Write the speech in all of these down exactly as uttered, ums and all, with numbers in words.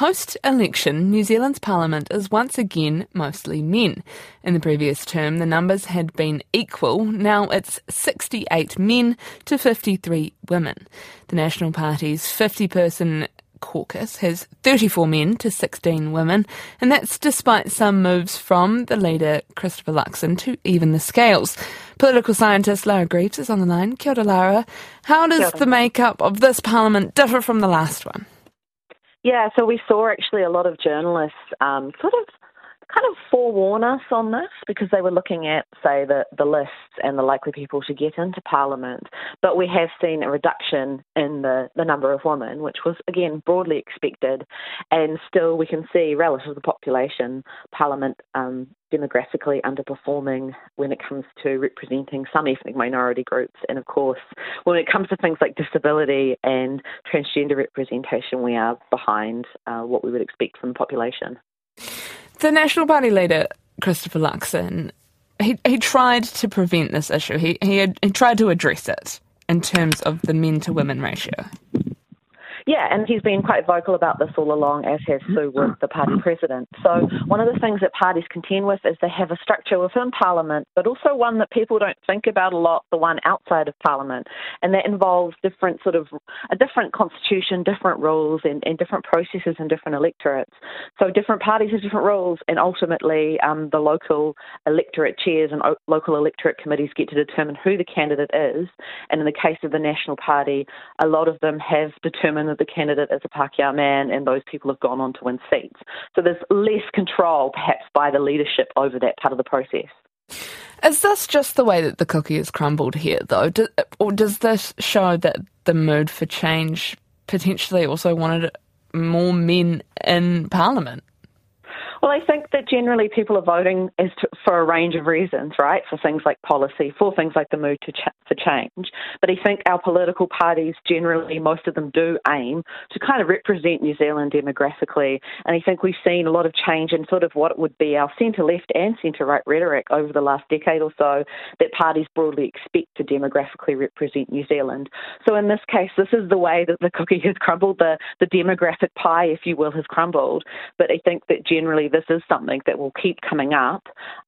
Post-election, New Zealand's parliament is once again mostly men. In the previous term, the numbers had been equal. Now it's sixty-eight men to fifty-three women. The National Party's fifty-person caucus has thirty-four men to sixteen women, and that's despite some moves from the leader, Christopher Luxon, to even the scales. Political scientist Lara Greaves is on the line. Kia ora, Lara. How does the makeup of this parliament differ from the last one? Yeah, so we saw actually a lot of journalists um, sort of kind of forewarn us on this because they were looking at, say, the, the lists and the likely people to get into Parliament. But we have seen a reduction in the, the number of women, which was, again, broadly expected. And still we can see, relative to the population, Parliament um, demographically underperforming when it comes to representing some ethnic minority groups. And, of course, when it comes to things like disability and transgender representation, we are behind uh, what we would expect from the population. The National Party leader, Christopher Luxon, he he tried to prevent this issue. He he, had, he tried to address it in terms of the men to women ratio. Yeah, and he's been quite vocal about this all along, as has Sue Wood, the party president. So one of the things that parties contend with is they have a structure within Parliament, but also one that people don't think about a lot, the one outside of Parliament. And that involves different sort of a different constitution, different rules and, and different processes and different electorates. So different parties have different rules, and ultimately um, the local electorate chairs and o- local electorate committees get to determine who the candidate is. And in the case of the National Party, a lot of them have determined that the candidate is a Pākehā man, and those people have gone on to win seats. So there's less control, perhaps, by the leadership over that part of the process. Is this just the way that the cookie has crumbled here, though? Do, or does this show that the mood for change potentially also wanted more men in Parliament? Well, I think that generally people are voting as to, for a range of reasons, right? For things like policy, for things like the mood to ch- for change. But I think our political parties generally, most of them do aim to kind of represent New Zealand demographically. And I think we've seen a lot of change in sort of what would be our centre-left and centre-right rhetoric over the last decade or so that parties broadly expect to demographically represent New Zealand. So in this case, this is the way that the cookie has crumbled, the, the demographic pie, if you will, has crumbled. But I think that generally this is something that will keep coming up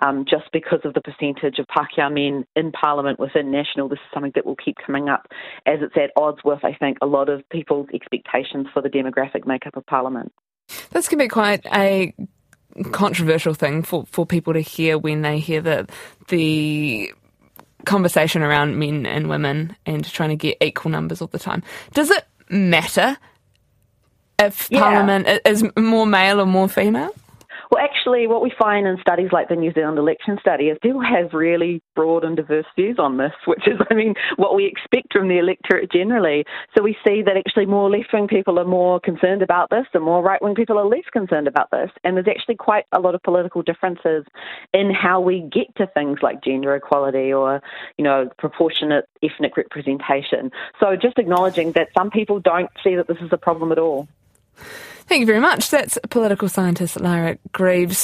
um, just because of the percentage of Pākehā men in Parliament within National. This is something that will keep coming up as it's at odds with, I think, a lot of people's expectations for the demographic makeup of Parliament. This can be quite a controversial thing for, for people to hear when they hear the, the conversation around men and women and trying to get equal numbers all the time. Does it matter if yeah. Parliament is more male or more female? Well, actually, what we find in studies like the New Zealand election study is people have really broad and diverse views on this, which is, I mean, what we expect from the electorate generally. So we see that actually more left-wing people are more concerned about this and more right-wing people are less concerned about this. And there's actually quite a lot of political differences in how we get to things like gender equality or, you know, proportionate ethnic representation. So just acknowledging that some people don't see that this is a problem at all. Thank you very much. That's political scientist Lara Greaves.